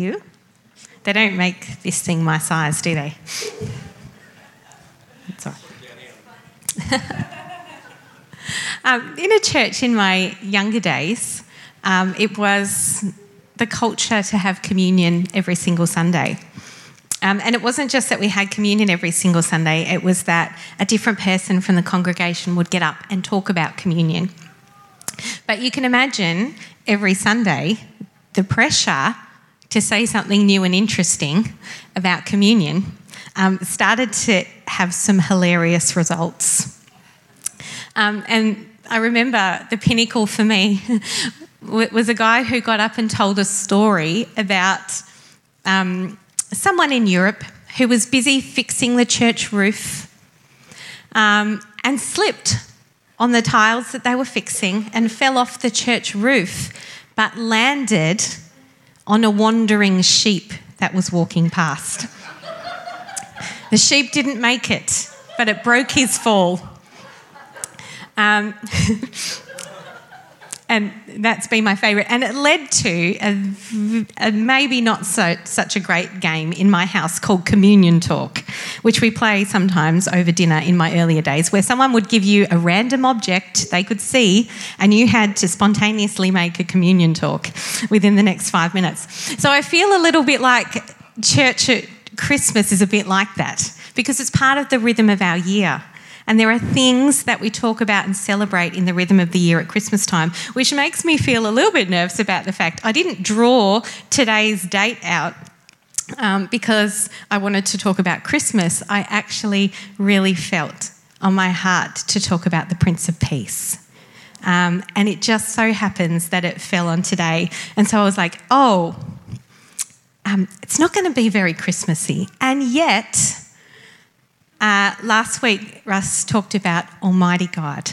You? They don't make this thing my size, do they? It's all right. In a church in my younger days, it was the culture to have communion every single Sunday. And it wasn't just that we had communion every single Sunday, it was that a different person from the congregation would get up and talk about communion. But you can imagine every Sunday the pressure to say something new and interesting about communion started to have some hilarious results. And I remember the pinnacle for me was a guy who got up and told a story about someone in Europe who was busy fixing the church roof and slipped on the tiles that they were fixing and fell off the church roof, but landed on a wandering sheep that was walking past. The sheep didn't make it, but it broke his fall. And that's been my favourite. And it led to a maybe not such a great game in my house called Communion Talk, which we play sometimes over dinner in my earlier days, where someone would give you a random object they could see and you had to spontaneously make a communion talk within the next 5 minutes. So I feel a little bit like church at Christmas is a bit like that, because it's part of the rhythm of our year. And there are things that we talk about and celebrate in the rhythm of the year at Christmas time, which makes me feel a little bit nervous about the fact I didn't draw today's date out because I wanted to talk about Christmas. I actually really felt on my heart to talk about the Prince of Peace. And it just so happens that it fell on today. And so I was like, it's not going to be very Christmassy. And yet, last week, Russ talked about Almighty God.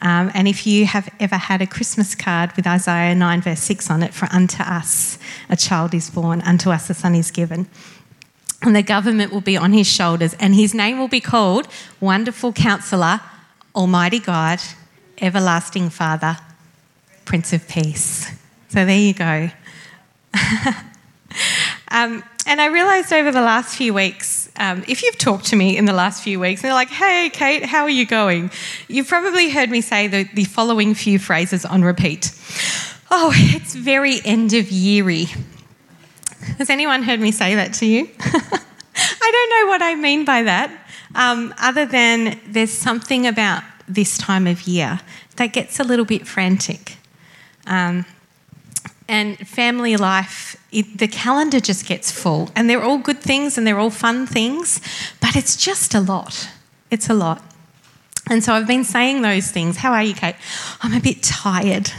And if you have ever had a Christmas card with Isaiah 9 verse 6 on it, for unto us a child is born, unto us a son is given. And the government will be on his shoulders, and his name will be called Wonderful Counselor, Almighty God, Everlasting Father, Prince of Peace. So there you go. And I realised over the last few weeks, if you've talked to me in the last few weeks and they're like, hey, Kate, how are you going? You've probably heard me say the following few phrases on repeat. Oh, it's very end of year-y. Has anyone heard me say that to you? I don't know what I mean by that, other than there's something about this time of year that gets a little bit frantic. And family life, the calendar just gets full. And they're all good things and they're all fun things, but it's just a lot. It's a lot. And so I've been saying those things. How are you, Kate? I'm a bit tired.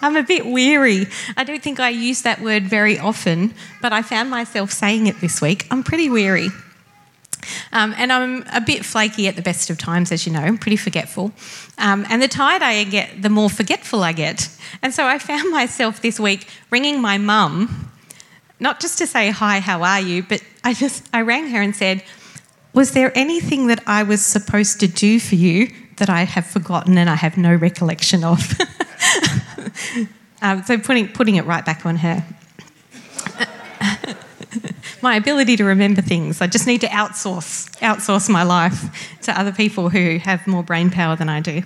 I'm a bit weary. I don't think I use that word very often, but I found myself saying it this week. I'm pretty weary. And I'm a bit flaky at the best of times, as you know. I'm pretty forgetful. And the tired I get, the more forgetful I get. And so I found myself this week ringing my mum, not just to say, hi, how are you, but I rang her and said, was there anything that I was supposed to do for you that I have forgotten and I have no recollection of? So putting it right back on her. My ability to remember things. I just need to outsource my life to other people who have more brain power than I do.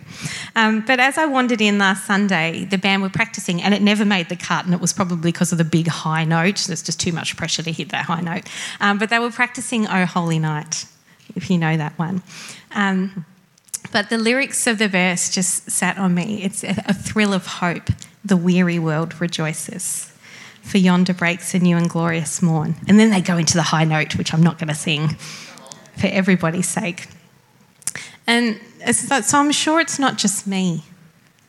But as I wandered in last Sunday, the band were practising and it never made the cut, and it was probably because of the big high note. There's just too much pressure to hit that high note. But they were practising O Holy Night, if you know that one. But the lyrics of the verse just sat on me. It's a thrill of hope. The weary world rejoices, for yonder breaks a new and glorious morn. And then they go into the high note, which I'm not going to sing for everybody's sake. And so I'm sure it's not just me.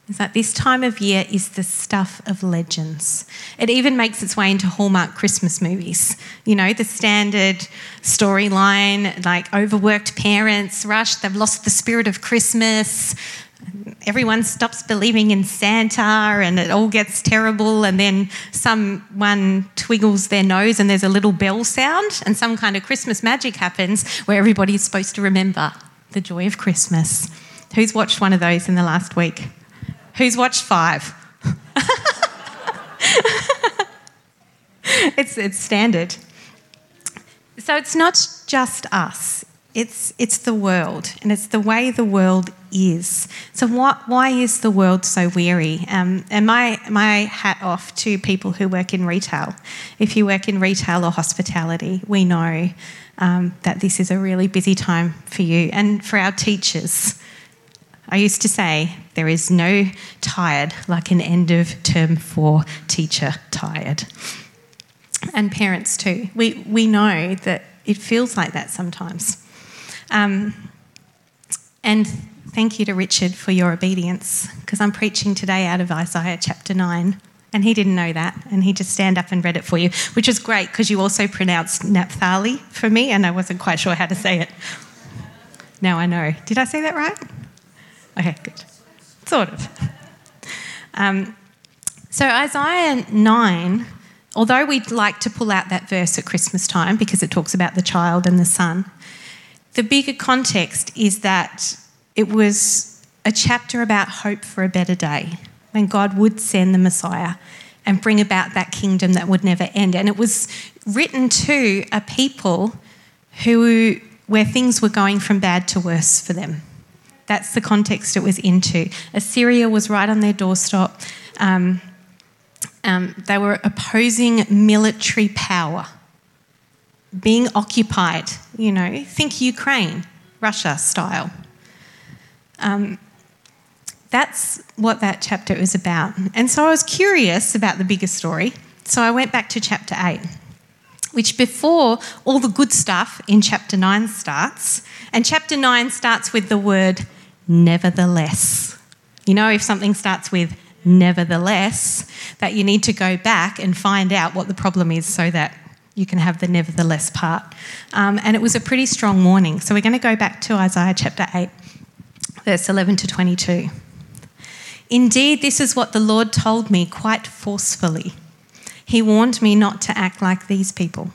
It's like this time of year is the stuff of legends. It even makes its way into Hallmark Christmas movies. You know, the standard storyline, like overworked parents, rushed, they've lost the spirit of Christmas. Everyone stops believing in Santa and it all gets terrible, and then someone twiggles their nose and there's a little bell sound and some kind of Christmas magic happens where everybody's supposed to remember the joy of Christmas. Who's watched one of those in the last week? Who's watched 5? It's standard. So it's not just us. It's the world, and it's the way the world is. So why is the world so weary? And my hat off to people who work in retail. If you work in retail or hospitality, we know that this is a really busy time for you. And for our teachers, I used to say there is no tired like an end of term 4 teacher tired. And parents too. We know that it feels like that sometimes. And thank you to Richard for your obedience, because I'm preaching today out of Isaiah chapter 9, and he didn't know that, and he just stand up and read it for you, which was great because you also pronounced Naphtali for me, and I wasn't quite sure how to say it. Now I know. Did I say that right? Okay, good. Sort of. So Isaiah 9, although we'd like to pull out that verse at Christmas time because it talks about the child and the son, the bigger context is that it was a chapter about hope for a better day, when God would send the Messiah and bring about that kingdom that would never end. And it was written to a people where things were going from bad to worse for them. That's the context it was into. Assyria was right on their doorstep. They were opposing military power, being occupied, think Ukraine, Russia style. That's what that chapter is about. And so I was curious about the bigger story. So I went back to chapter 8, which before all the good stuff in chapter 9 starts, and chapter 9 starts with the word nevertheless. If something starts with nevertheless, that you need to go back and find out what the problem is so that you can have the nevertheless part. And it was a pretty strong warning. So we're going to go back to Isaiah chapter 8, verse 11 to 22. Indeed, this is what the Lord told me quite forcefully. He warned me not to act like these people.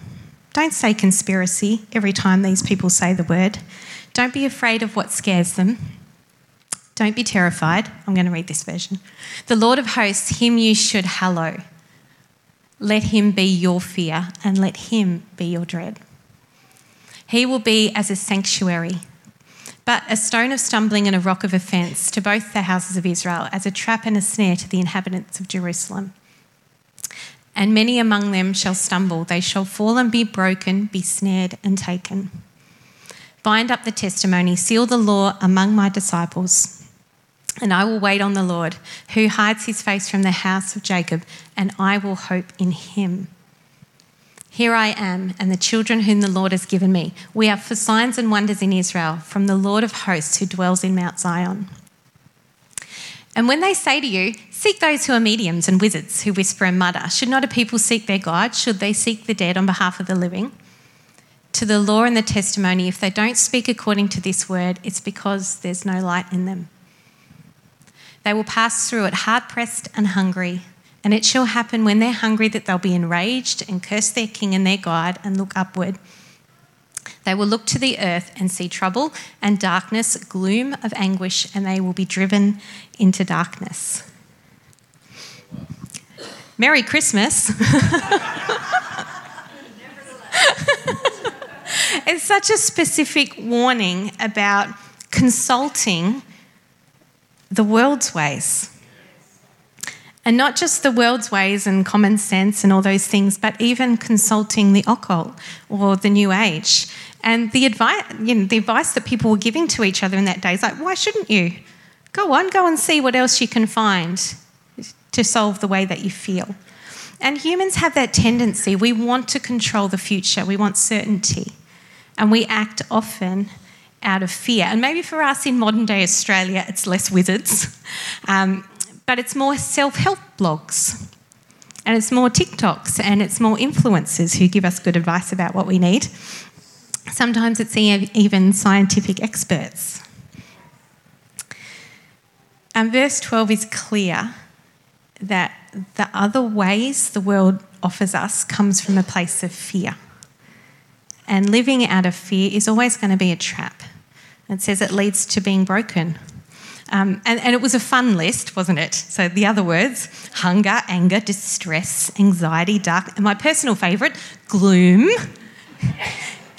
Don't say conspiracy every time these people say the word. Don't be afraid of what scares them. Don't be terrified. I'm going to read this version. The Lord of hosts, him you should hallow. Let him be your fear and let him be your dread. He will be as a sanctuary, but a stone of stumbling and a rock of offence to both the houses of Israel, as a trap and a snare to the inhabitants of Jerusalem. And many among them shall stumble. They shall fall and be broken, be snared and taken. Bind up the testimony, seal the law among my disciples. And I will wait on the Lord, who hides his face from the house of Jacob, and I will hope in him. Here I am, and the children whom the Lord has given me. We are for signs and wonders in Israel, from the Lord of hosts who dwells in Mount Zion. And when they say to you, seek those who are mediums and wizards, who whisper and mutter, should not a people seek their God? Should they seek the dead on behalf of the living? To the law and the testimony, if they don't speak according to this word, it's because there's no light in them. They will pass through it hard-pressed and hungry, and it shall happen when they're hungry that they'll be enraged and curse their king and their God and look upward. They will look to the earth and see trouble and darkness, gloom of anguish, and they will be driven into darkness. Merry Christmas. It's such a specific warning about consulting the world's ways. And not just the world's ways and common sense and all those things, but even consulting the occult or the new age. And the advice that people were giving to each other in that day is like, why shouldn't you? Go and see what else you can find to solve the way that you feel. And humans have that tendency. We want to control the future. We want certainty. And we act often out of fear. And maybe for us in modern day Australia, it's less wizards, but it's more self-help blogs, and it's more TikToks, and it's more influencers who give us good advice about what we need. Sometimes it's even scientific experts. And verse 12 is clear that the other ways the world offers us comes from a place of fear. And living out of fear is always going to be a trap. It says it leads to being broken. And it was a fun list, wasn't it? So the other words, hunger, anger, distress, anxiety, dark. And my personal favourite, gloom.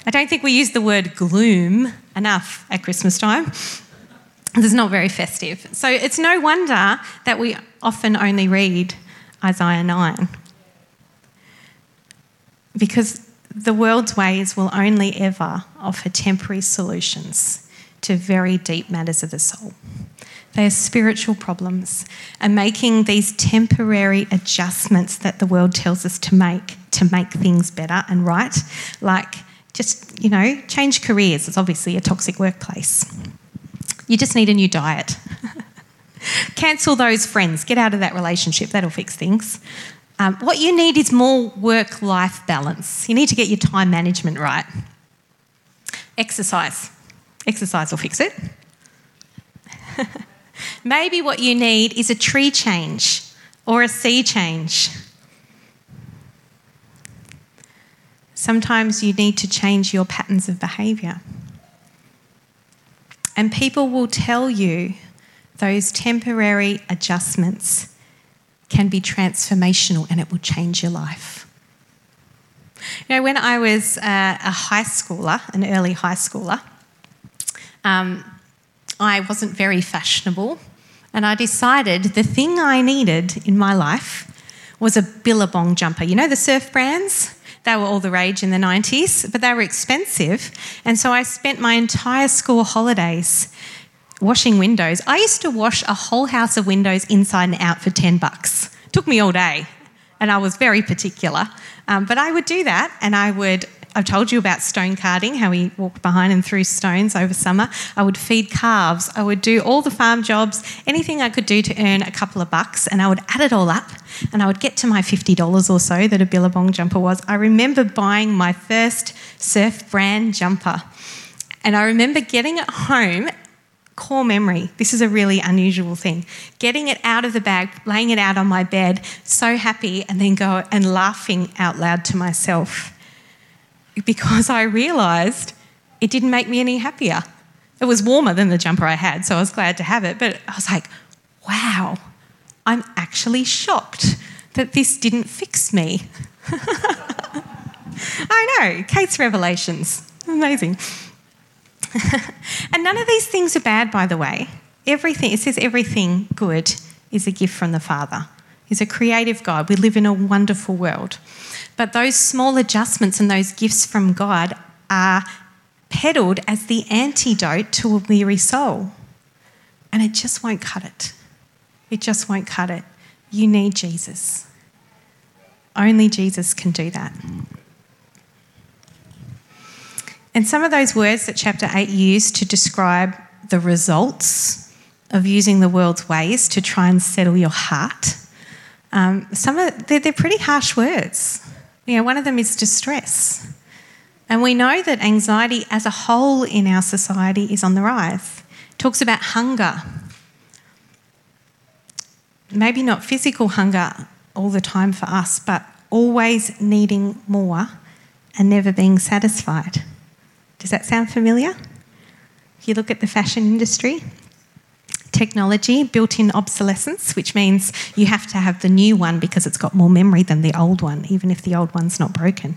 I don't think we use the word gloom enough at Christmas time. This is not very festive. So it's no wonder that we often only read Isaiah 9. Because the world's ways will only ever offer temporary solutions to very deep matters of the soul. They are spiritual problems, and making these temporary adjustments that the world tells us to make things better and right, like just, you know, change careers. It's obviously a toxic workplace. You just need a new diet. Cancel those friends. Get out of that relationship. That'll fix things. What you need is more work-life balance. You need to get your time management right. Exercise. Exercise will fix it. Maybe what you need is a tree change or a sea change. Sometimes you need to change your patterns of behaviour. And people will tell you those temporary adjustments can be transformational and it will change your life. You know, when I was a high schooler, an early high schooler, I wasn't very fashionable, and I decided the thing I needed in my life was a Billabong jumper. You know the surf brands? They were all the rage in the 90s, but they were expensive. And so I spent my entire school holidays washing windows. I used to wash a whole house of windows inside and out for $10. It took me all day, and I was very particular. But I would do that, and I've told you about stone carting, how we walked behind and threw stones over summer. I would feed calves. I would do all the farm jobs, anything I could do to earn a couple of bucks, and I would add it all up, and I would get to my $50 or so that a Billabong jumper was. I remember buying my first surf brand jumper, and I remember getting it home, core memory. This is a really unusual thing. Getting it out of the bag, laying it out on my bed, so happy, and then go and laughing out loud to myself. Because I realised it didn't make me any happier. It was warmer than the jumper I had, so I was glad to have it. But I was like, wow, I'm actually shocked that this didn't fix me. I know, Kate's revelations. Amazing. And none of these things are bad, by the way. Everything good is a gift from the Father. He's a creative God. We live in a wonderful world. But those small adjustments and those gifts from God are peddled as the antidote to a weary soul. And it just won't cut it. It just won't cut it. You need Jesus. Only Jesus can do that. And some of those words that chapter 8 used to describe the results of using the world's ways to try and settle your heart, they're pretty harsh words. You know, one of them is distress. And we know that anxiety as a whole in our society is on the rise. It talks about hunger. Maybe not physical hunger all the time for us, but always needing more and never being satisfied. Does that sound familiar? If you look at the fashion industry, technology, built-in obsolescence, which means you have to have the new one because it's got more memory than the old one, even if the old one's not broken.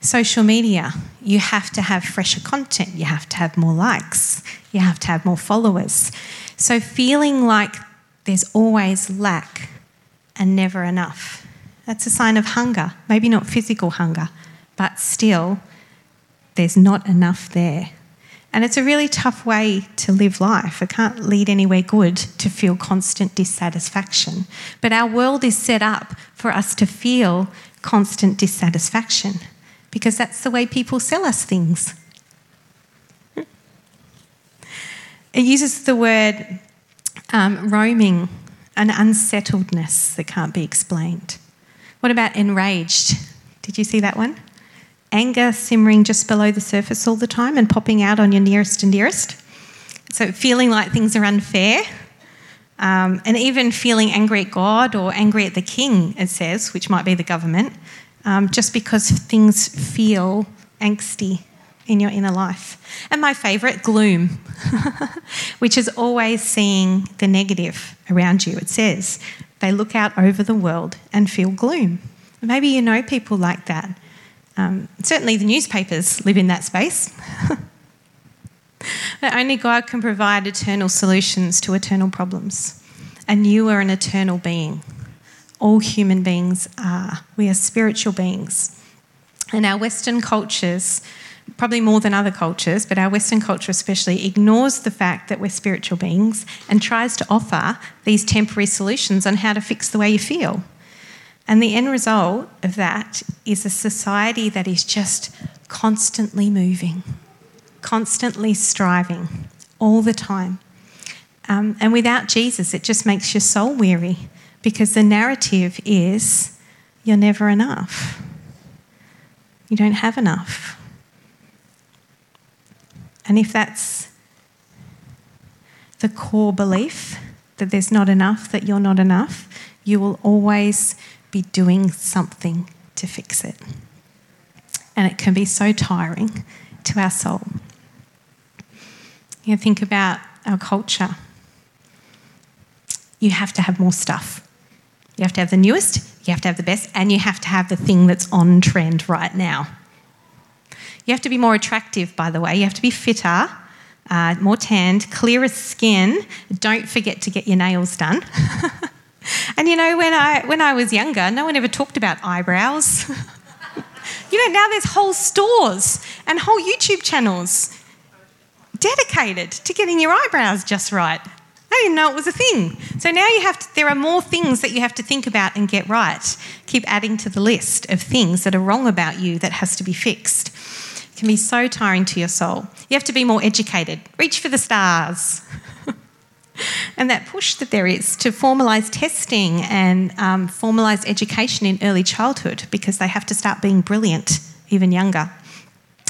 Social media, you have to have fresher content, you have to have more likes, you have to have more followers. So feeling like there's always lack and never enough, that's a sign of hunger. Maybe not physical hunger, but still there's not enough there. And it's a really tough way to live life. It can't lead anywhere good to feel constant dissatisfaction. But our world is set up for us to feel constant dissatisfaction because that's the way people sell us things. It uses the word roaming, an unsettledness that can't be explained. What about enraged? Did you see that one? Anger simmering just below the surface all the time and popping out on your nearest and dearest. So feeling like things are unfair, and even feeling angry at God or angry at the king, it says, which might be the government, just because things feel angsty in your inner life. And my favourite, gloom, which is always seeing the negative around you. It says they look out over the world and feel gloom. Maybe you know people like that. Certainly the newspapers live in that space. But only God can provide eternal solutions to eternal problems. And you are an eternal being. All human beings are. We are spiritual beings. And our Western cultures, probably more than other cultures, but our Western culture especially, ignores the fact that we're spiritual beings and tries to offer these temporary solutions on how to fix the way you feel. And the end result of that is a society that is just constantly moving, constantly striving, all the time. And without Jesus, it just makes your soul weary, because the narrative is you're never enough. You don't have enough. And if that's the core belief, that there's not enough, that you're not enough, you will always be doing something to fix it. And it can be so tiring to our soul. You know, think about our culture. You have to have more stuff. You have to have the newest, you have to have the best, and you have to have the thing that's on trend right now. You have to be more attractive, by the way. You have to be fitter, more tanned, clearer skin. Don't forget to get your nails done. And you know, when I was younger, no one ever talked about eyebrows. You know, now there's whole stores and whole YouTube channels dedicated to getting your eyebrows just right. I didn't know it was a thing. So now you have to, there are more things that you have to think about and get right. Keep adding to the list of things that are wrong about you that has to be fixed. It can be so tiring to your soul. You have to be more educated. Reach for the stars. And that push that there is to formalise testing and formalise education in early childhood, because they have to start being brilliant even younger.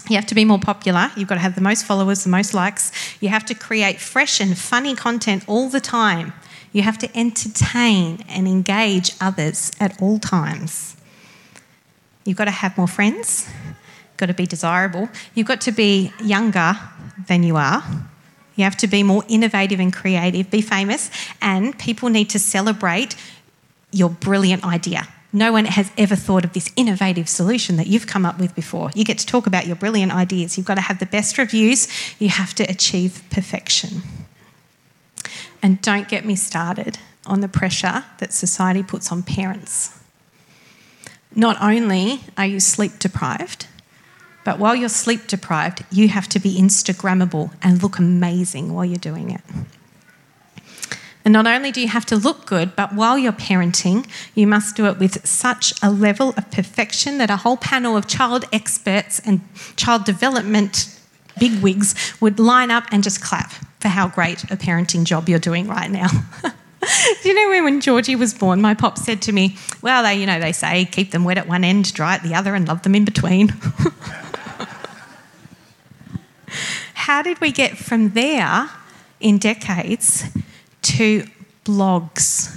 You have to be more popular. You've got to have the most followers, the most likes. You have to create fresh and funny content all the time. You have to entertain and engage others at all times. You've got to have more friends. You've got to be desirable. You've got to be younger than you are. You have to be more innovative and creative, be famous, and people need to celebrate your brilliant idea. No one has ever thought of this innovative solution that you've come up with before. You get to talk about your brilliant ideas. You've got to have the best reviews. You have to achieve perfection. And don't get me started on the pressure that society puts on parents. Not only are you sleep deprived, but while you're sleep deprived, you have to be Instagrammable and look amazing while you're doing it. And not only do you have to look good, but while you're parenting, you must do it with such a level of perfection that a whole panel of child experts and child development bigwigs would line up and just clap for how great a parenting job you're doing right now. Do you know when Georgie was born, my pop said to me, well, they say keep them wet at one end, dry at the other, and love them in between. How did we get from there in decades to blogs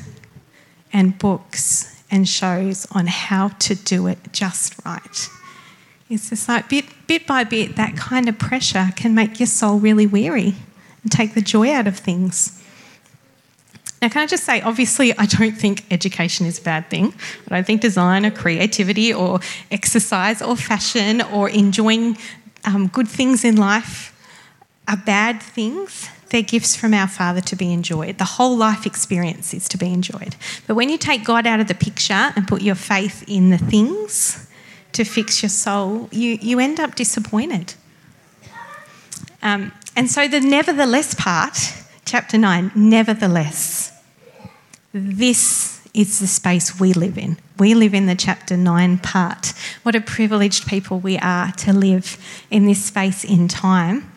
and books and shows on how to do it just right? It's just like bit by bit, that kind of pressure can make your soul really weary and take the joy out of things. Now, can I just say, obviously, I don't think education is a bad thing. I don't think design or creativity or exercise or fashion or enjoying good things in life are bad things. They're gifts from our Father to be enjoyed. The whole life experience is to be enjoyed. But when you take God out of the picture and put your faith in the things to fix your soul, you end up disappointed. And so the nevertheless part, chapter 9, nevertheless, this is the space we live in. We live in the chapter 9 part. What a privileged people we are to live in this space in time,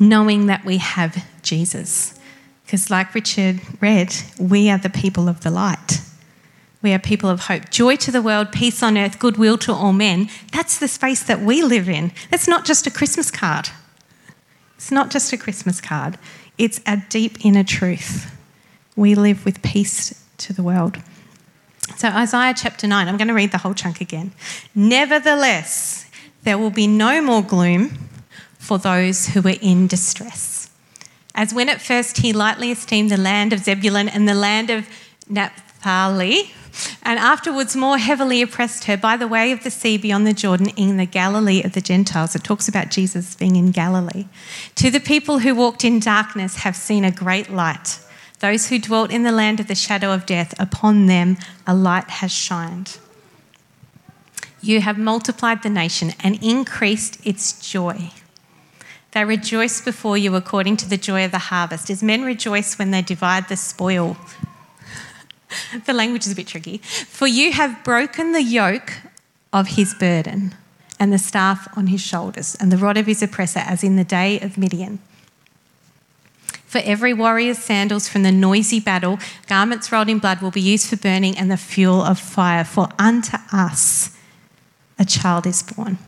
knowing that we have Jesus. Because like Richard read, we are the people of the light. We are people of hope. Joy to the world, peace on earth, goodwill to all men. That's the space that we live in. That's not just a Christmas card. It's not just a Christmas card. It's a deep inner truth. We live with peace to the world. So Isaiah chapter 9, I'm going to read the whole chunk again. Nevertheless, there will be no more gloom for those who are in distress. As when at first he lightly esteemed the land of Zebulun and the land of Naphtali, and afterwards more heavily oppressed her by the way of the sea beyond the Jordan in the Galilee of the Gentiles. It talks about Jesus being in Galilee. To the people who walked in darkness have seen a great light. Those who dwelt in the land of the shadow of death, upon them a light has shined. You have multiplied the nation and increased its joy. They rejoice before you according to the joy of the harvest, as men rejoice when they divide the spoil. The language is a bit tricky. For you have broken the yoke of his burden and the staff on his shoulders and the rod of his oppressor, as in the day of Midian. For every warrior's sandals from the noisy battle, garments rolled in blood will be used for burning and the fuel of fire. For unto us a child is born.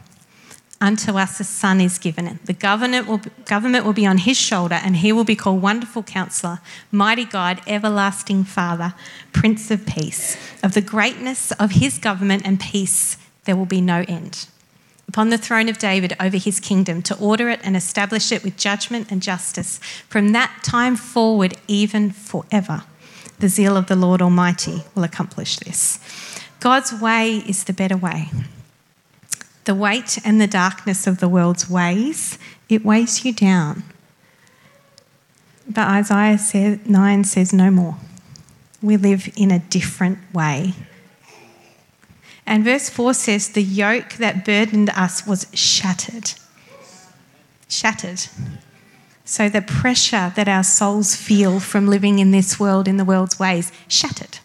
Unto us a son is given. The government will be on his shoulder, and he will be called Wonderful Counselor, Mighty God, Everlasting Father, Prince of Peace. Of the greatness of his government and peace there will be no end. Upon the throne of David over his kingdom, to order it and establish it with judgment and justice, from that time forward, even forever. The zeal of the Lord Almighty will accomplish this. God's way is the better way. The weight and the darkness of the world's ways, it weighs you down. But Isaiah 9 says no more. We live in a different way. And verse 4 says the yoke that burdened us was shattered. Shattered. So the pressure that our souls feel from living in this world, in the world's ways, shattered.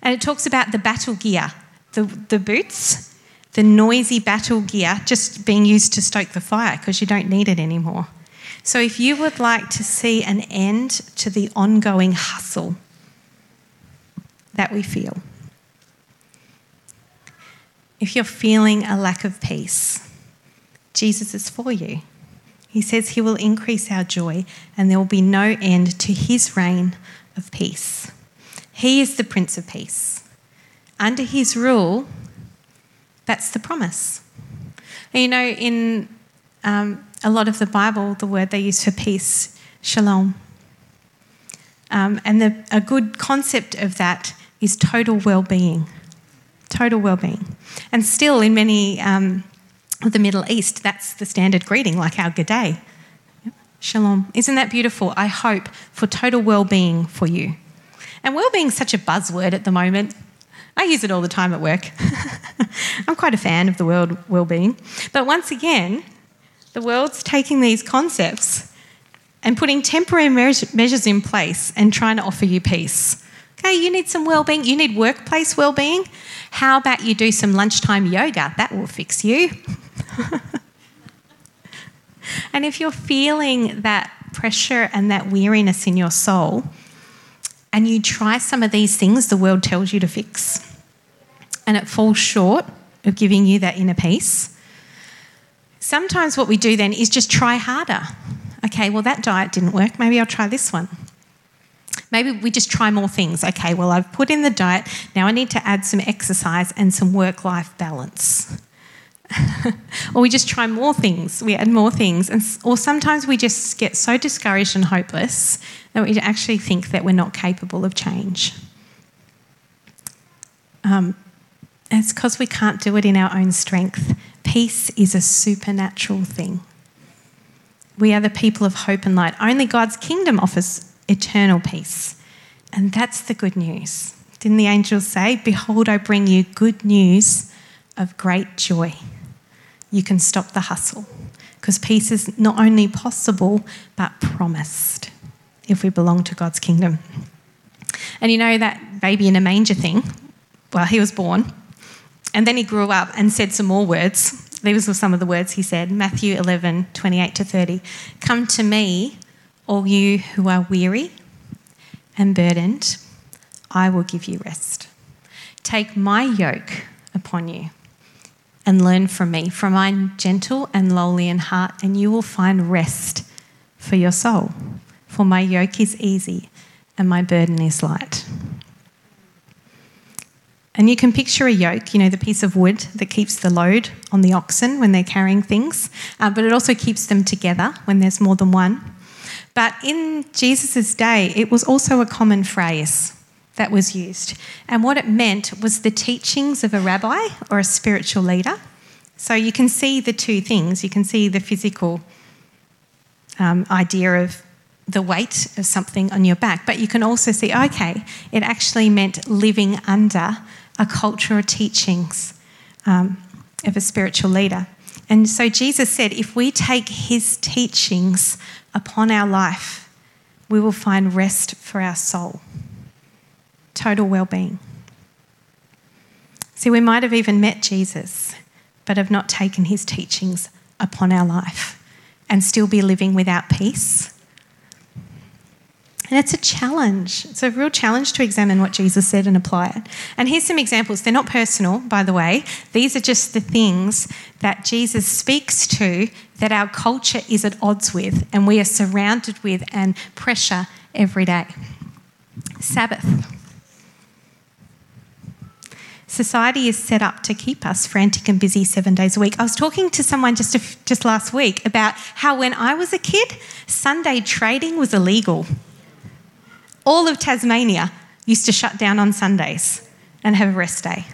And it talks about the battle gear. The boots, the noisy battle gear, just being used to stoke the fire because you don't need it anymore. So if you would like to see an end to the ongoing hustle that we feel, if you're feeling a lack of peace, Jesus is for you. He says he will increase our joy and there will be no end to his reign of peace. He is the Prince of Peace. Under his rule, that's the promise. You know, in a lot of the Bible, the word they use for peace, shalom. And a good concept of that is total well-being. Total well-being. And still in many of the Middle East, that's the standard greeting, like our good day. Shalom. Isn't that beautiful? I hope for total well-being for you. And well-being is such a buzzword at the moment. I use it all the time at work. I'm quite a fan of the word well-being. But once again, the world's taking these concepts and putting temporary measures in place and trying to offer you peace. Okay, you need some well-being. You need workplace well-being. How about you do some lunchtime yoga? That will fix you. And if you're feeling that pressure and that weariness in your soul, and you try some of these things the world tells you to fix, and it falls short of giving you that inner peace, sometimes what we do then is just try harder. Okay, well, that diet didn't work. Maybe I'll try this one. Maybe we just try more things. Okay, well, I've put in the diet. Now I need to add some exercise and some work-life balance. Or we just try more things. We add more things. Or sometimes we just get so discouraged and hopeless that we actually think that we're not capable of change. It's because we can't do it in our own strength. Peace is a supernatural thing. We are the people of hope and light. Only God's kingdom offers eternal peace. And that's the good news. Didn't the angels say, "Behold, I bring you good news of great joy." You can stop the hustle, because peace is not only possible but promised if we belong to God's kingdom. And you know that baby in a manger thing? Well, he was born and then he grew up and said some more words. These were some of the words he said. Matthew 11:28-30. "Come to me, all you who are weary and burdened, I will give you rest. Take my yoke upon you and learn from me, for I am gentle and lowly in heart, and you will find rest for your soul. For my yoke is easy and my burden is light." And you can picture a yoke, you know, the piece of wood that keeps the load on the oxen when they're carrying things, but it also keeps them together when there's more than one. But in Jesus' day, it was also a common phrase that was used. And what it meant was the teachings of a rabbi or a spiritual leader. So you can see the two things. You can see the physical idea of the weight of something on your back, but you can also see, okay, it actually meant living under a culture or teachings of a spiritual leader. And so Jesus said, if we take his teachings upon our life, we will find rest for our soul, total well-being. See, we might have even met Jesus, but have not taken his teachings upon our life and still be living without peace. And it's a challenge. It's a real challenge to examine what Jesus said and apply it. And here's some examples. They're not personal, by the way. These are just the things that Jesus speaks to that our culture is at odds with and we are surrounded with and pressure every day. Sabbath. Society is set up to keep us frantic and busy 7 days a week. I was talking to someone just last week about how when I was a kid, Sunday trading was illegal. All of Tasmania used to shut down on Sundays and have a rest day.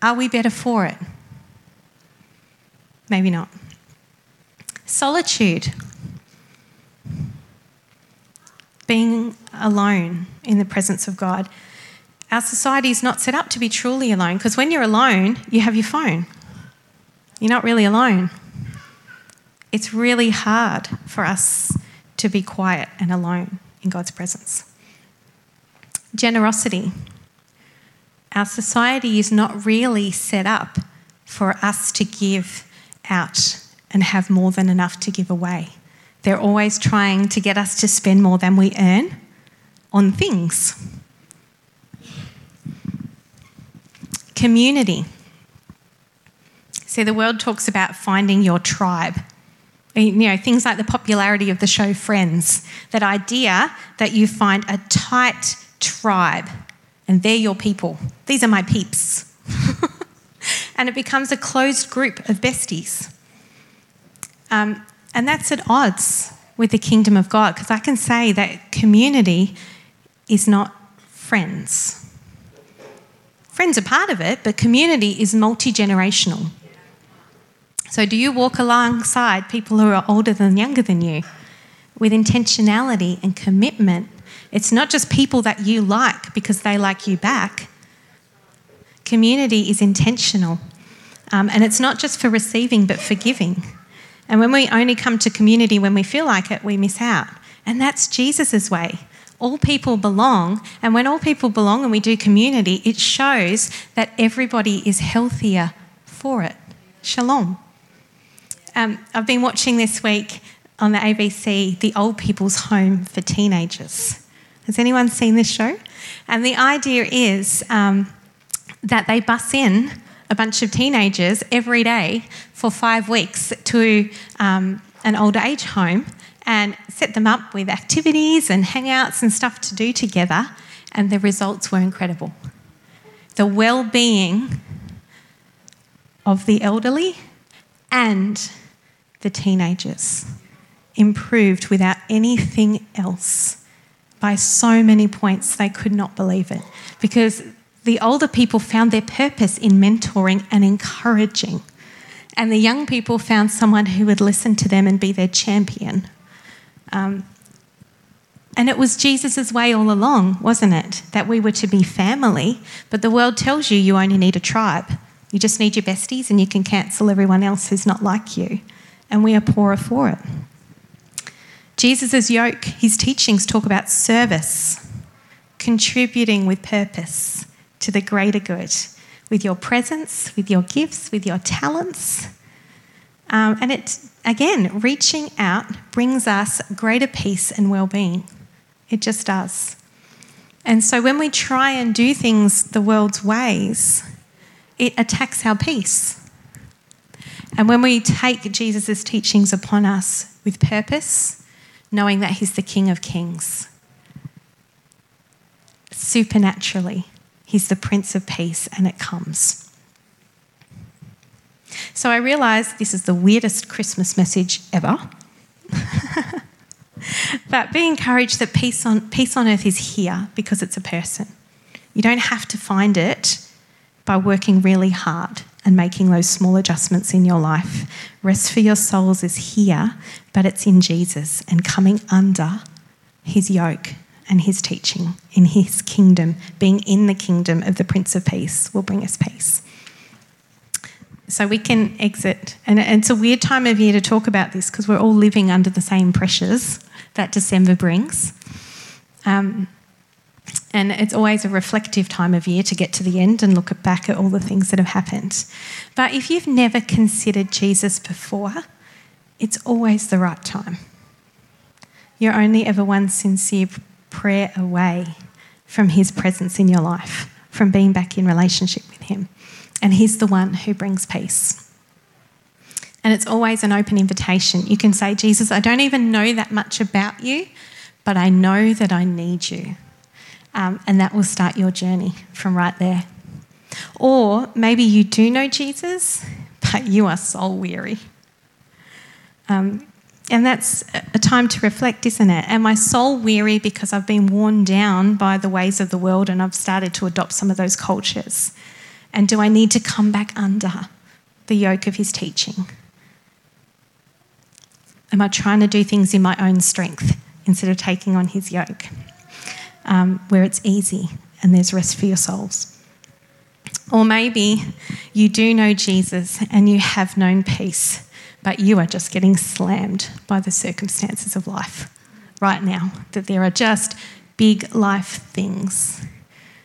Are we better for it? Maybe not. Solitude. Being alone in the presence of God. Our society is not set up to be truly alone, because when you're alone, you have your phone. You're not really alone. It's really hard for us to be quiet and alone in God's presence. Generosity. Our society is not really set up for us to give out and have more than enough to give away. They're always trying to get us to spend more than we earn on things. Community. See, the world talks about finding your tribe. You know, things like the popularity of the show Friends, that idea that you find a tight tribe and they're your people. These are my peeps. And it becomes a closed group of besties. And that's at odds with the kingdom of God, because I can say that community is not friends. Friends are part of it, but community is multi-generational. So do you walk alongside people who are older than younger than you with intentionality and commitment? It's not just people that you like because they like you back. Community is intentional. And it's not just for receiving but for giving. And when we only come to community when we feel like it, we miss out. And that's Jesus' way. All people belong. And when all people belong and we do community, it shows that everybody is healthier for it. Shalom. I've been watching this week on the ABC, The Old People's Home for Teenagers. Has anyone seen this show? And the idea is that they bus in a bunch of teenagers every day for 5 weeks to an older age home and set them up with activities and hangouts and stuff to do together. And the results were incredible. The well-being of the elderly and the teenagers improved without anything else by so many points. They could not believe it, because the older people found their purpose in mentoring and encouraging, and the young people found someone who would listen to them and be their champion. And it was Jesus' way all along, wasn't it? That we were to be family, but the world tells you only need a tribe. You just need your besties and you can cancel everyone else who's not like you. And we are poorer for it. Jesus' yoke, his teachings talk about service, contributing with purpose to the greater good, with your presence, with your gifts, with your talents. And it, again, reaching out brings us greater peace and well-being. It just does. And so when we try and do things the world's ways, it attacks our peace. And when we take Jesus' teachings upon us with purpose, knowing that he's the King of Kings, supernaturally, He's the Prince of Peace, and it comes. So I realise this is the weirdest Christmas message ever. But be encouraged that peace on earth is here because it's a person. You don't have to find it by working really hard and making those small adjustments in your life. Rest for your souls is here, but it's in Jesus and coming under his yoke and his teaching in his kingdom. Being in the kingdom of the Prince of Peace will bring us peace. So we can exit. And it's a weird time of year to talk about this because we're all living under the same pressures that December brings. And it's always a reflective time of year to get to the end and look back at all the things that have happened. But if you've never considered Jesus before, it's always the right time. You're only ever one sincere prayer away from his presence in your life, from being back in relationship with him. And he's the one who brings peace. And it's always an open invitation. You can say, Jesus, I don't even know that much about you, but I know that I need you. And that will start your journey from right there. Or maybe you do know Jesus, but you are soul weary. And that's a time to reflect, isn't it? Am I soul weary because I've been worn down by the ways of the world and I've started to adopt some of those cultures? And do I need to come back under the yoke of his teaching? Am I trying to do things in my own strength instead of taking on his yoke? Where it's easy and there's rest for your souls. Or maybe you do know Jesus and you have known peace, but you are just getting slammed by the circumstances of life right now, that there are just big life things,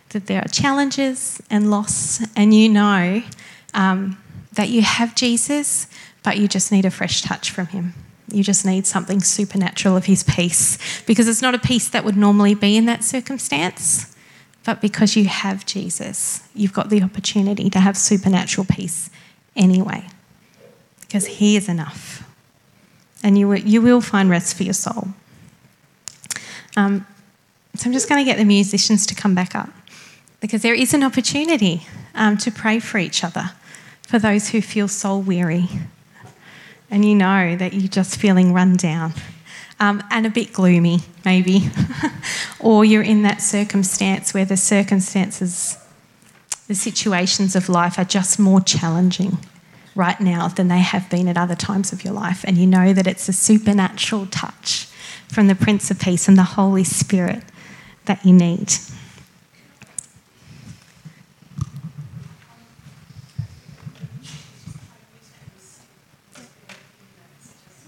that there are challenges and loss, and you know that you have Jesus, but you just need a fresh touch from him. You just need something supernatural of his peace, because it's not a peace that would normally be in that circumstance, but because you have Jesus, you've got the opportunity to have supernatural peace anyway, because he is enough, and you will find rest for your soul. So I'm just going to get the musicians to come back up, because there is an opportunity to pray for each other, for those who feel soul weary. And you know that you're just feeling run down and a bit gloomy, maybe. Or you're in that circumstance where the circumstances, the situations of life are just more challenging right now than they have been at other times of your life. And you know that it's a supernatural touch from the Prince of Peace and the Holy Spirit that you need.